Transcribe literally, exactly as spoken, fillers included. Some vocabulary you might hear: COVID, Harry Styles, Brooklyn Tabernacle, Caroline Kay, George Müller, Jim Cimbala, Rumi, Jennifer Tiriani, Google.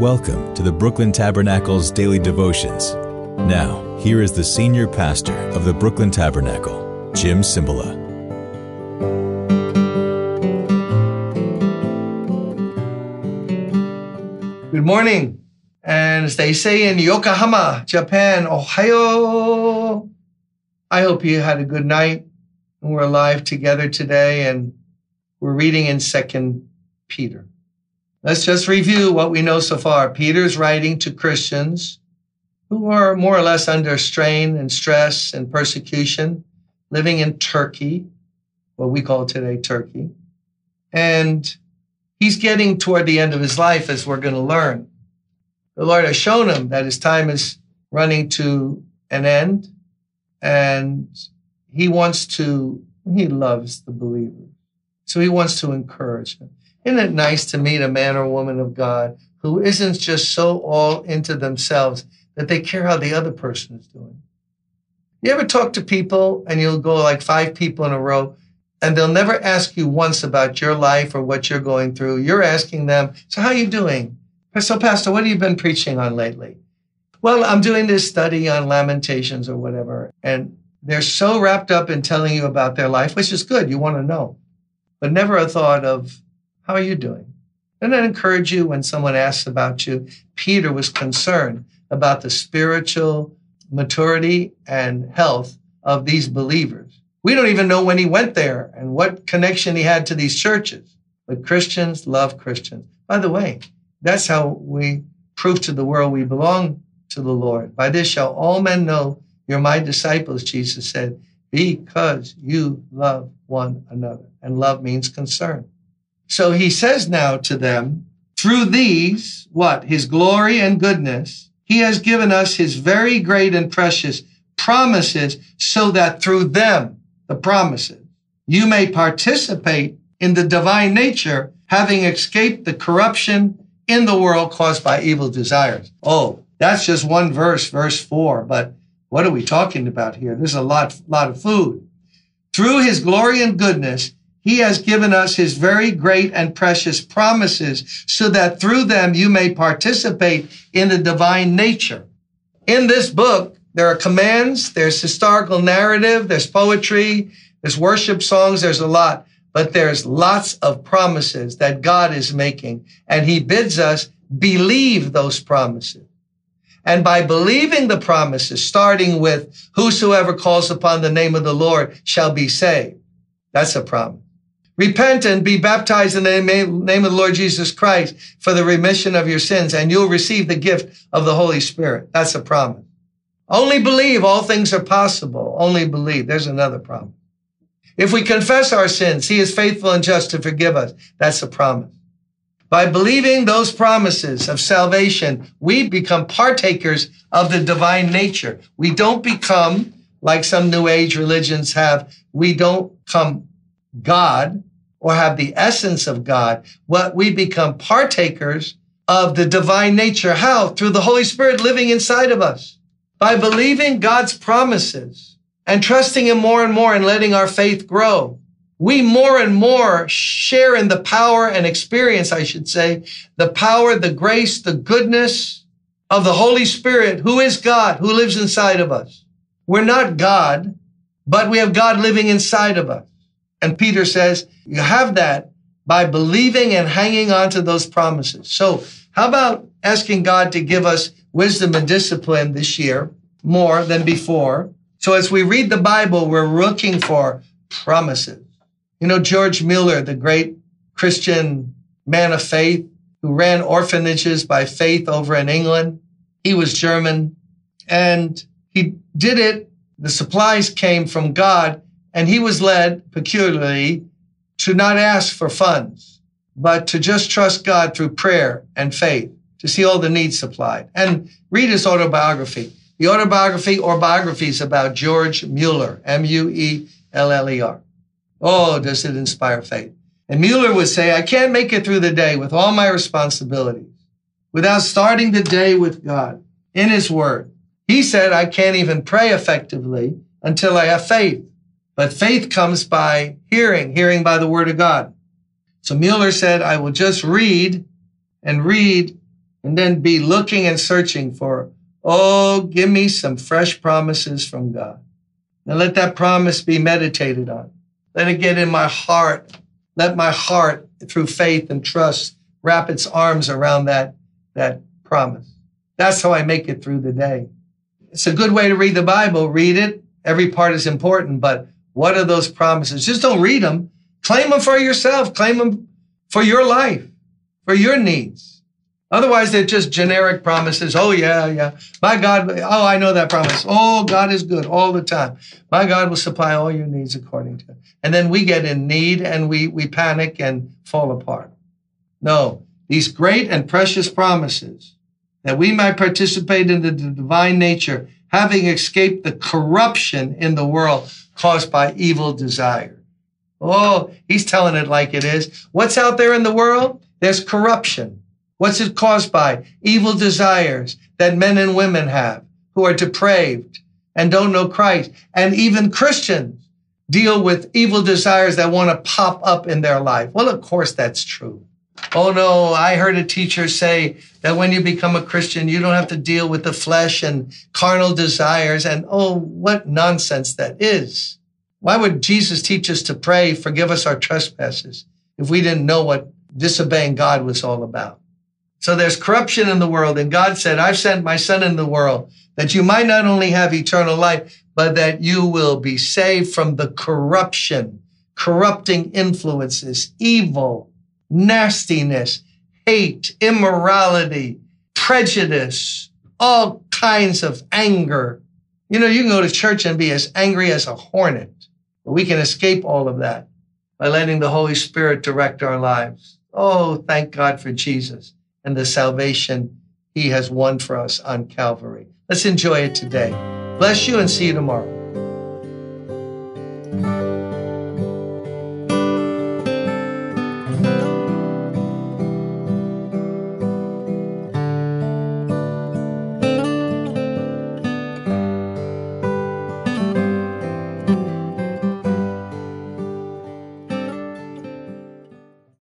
Welcome to the Brooklyn Tabernacle's Daily Devotions. Now, here is the Senior Pastor of the Brooklyn Tabernacle, Jim Cimbala. Good morning, and as they say in Yokohama, Japan, Ohio. I hope you had a good night, and we're alive together today, and we're reading in Second Peter. Let's just review what we know so far. Peter's writing to Christians who are more or less under strain and stress and persecution, living in Turkey, what we call today Turkey. And he's getting toward the end of his life, as we're going to learn. The Lord has shown him that his time is running to an end, and he wants to, he loves the believer. So he wants to encourage them. Isn't it nice to meet a man or woman of God who isn't just so all into themselves that they care how the other person is doing? You ever talk to people and you'll go like five people in a row and they'll never ask you once about your life or what you're going through. You're asking them, so how are you doing? So Pastor, what have you been preaching on lately? Well, I'm doing this study on Lamentations or whatever. And they're so wrapped up in telling you about their life, which is good. You want to know, but never a thought of, how are you doing? And I encourage you when someone asks about you. Peter was concerned about the spiritual maturity and health of these believers. We don't even know when he went there and what connection he had to these churches. But Christians love Christians. By the way, that's how we prove to the world we belong to the Lord. By this shall all men know you're my disciples, Jesus said, because you love one another. And love means concern. So he says now to them, through these, what? His glory and goodness, he has given us his very great and precious promises so that through them, the promises, you may participate in the divine nature, having escaped the corruption in the world caused by evil desires. Oh, that's just one verse, verse four. But what are we talking about here? There's a lot, lot of food. Through his glory and goodness, he has given us his very great and precious promises so that through them you may participate in the divine nature. In this book, there are commands, there's historical narrative, there's poetry, there's worship songs, there's a lot, but there's lots of promises that God is making. And he bids us believe those promises. And by believing the promises, starting with whosoever calls upon the name of the Lord shall be saved. That's a promise. Repent and be baptized in the name of the Lord Jesus Christ for the remission of your sins, and you'll receive the gift of the Holy Spirit. That's a promise. Only believe, all things are possible. Only believe. There's another promise. If we confess our sins, he is faithful and just to forgive us. That's a promise. By believing those promises of salvation, we become partakers of the divine nature. We don't become, like some New Age religions have, we don't become God or have the essence of God, what we become partakers of the divine nature. How? Through the Holy Spirit living inside of us. By believing God's promises and trusting him more and more and letting our faith grow, we more and more share in the power and experience, I should say, the power, the grace, the goodness of the Holy Spirit, who is God, who lives inside of us. We're not God, but we have God living inside of us. And Peter says, you have that by believing and hanging on to those promises. So how about asking God to give us wisdom and discipline this year more than before? So as we read the Bible, we're looking for promises. You know, George Müller, the great Christian man of faith who ran orphanages by faith over in England, he was German, and he did it. The supplies came from God. And he was led, peculiarly, to not ask for funds, but to just trust God through prayer and faith, to see all the needs supplied. And read his autobiography. The autobiography or biographies about George Müller, M U E L L E R. Oh, does it inspire faith. And Müller would say, I can't make it through the day with all my responsibilities without starting the day with God in his word. He said, I can't even pray effectively until I have faith. But faith comes by hearing, hearing by the word of God. So Müller said, I will just read and read and then be looking and searching for, oh, give me some fresh promises from God. And let that promise be meditated on. Let it get in my heart. Let my heart, through faith and trust, wrap its arms around that, that promise. That's how I make it through the day. It's a good way to read the Bible. Read it. Every part is important, but what are those promises? Just don't read them. Claim them for yourself. Claim them for your life, for your needs. Otherwise, they're just generic promises. Oh, yeah, yeah. My God, oh, I know that promise. Oh, God is good all the time. My God will supply all your needs according to it. And then we get in need and we, we panic and fall apart. No, these great and precious promises that we might participate in the divine nature, having escaped the corruption in the world caused by evil desire. Oh, he's telling it like it is. What's out there in the world? There's corruption. What's it caused by? Evil desires that men and women have who are depraved and don't know Christ. And even Christians deal with evil desires that want to pop up in their life. Well, of course, that's true. Oh, no, I heard a teacher say that when you become a Christian, you don't have to deal with the flesh and carnal desires. And oh, what nonsense that is. Why would Jesus teach us to pray, forgive us our trespasses, if we didn't know what disobeying God was all about? So there's corruption in the world. And God said, I've sent my son in the world that you might not only have eternal life, but that you will be saved from the corruption, corrupting influences, evil, nastiness, hate, immorality, prejudice, all kinds of anger. You know, you can go to church and be as angry as a hornet, but we can escape all of that by letting the Holy Spirit direct our lives. Oh, thank God for Jesus and the salvation he has won for us on Calvary. Let's enjoy it today. Bless you and see you tomorrow.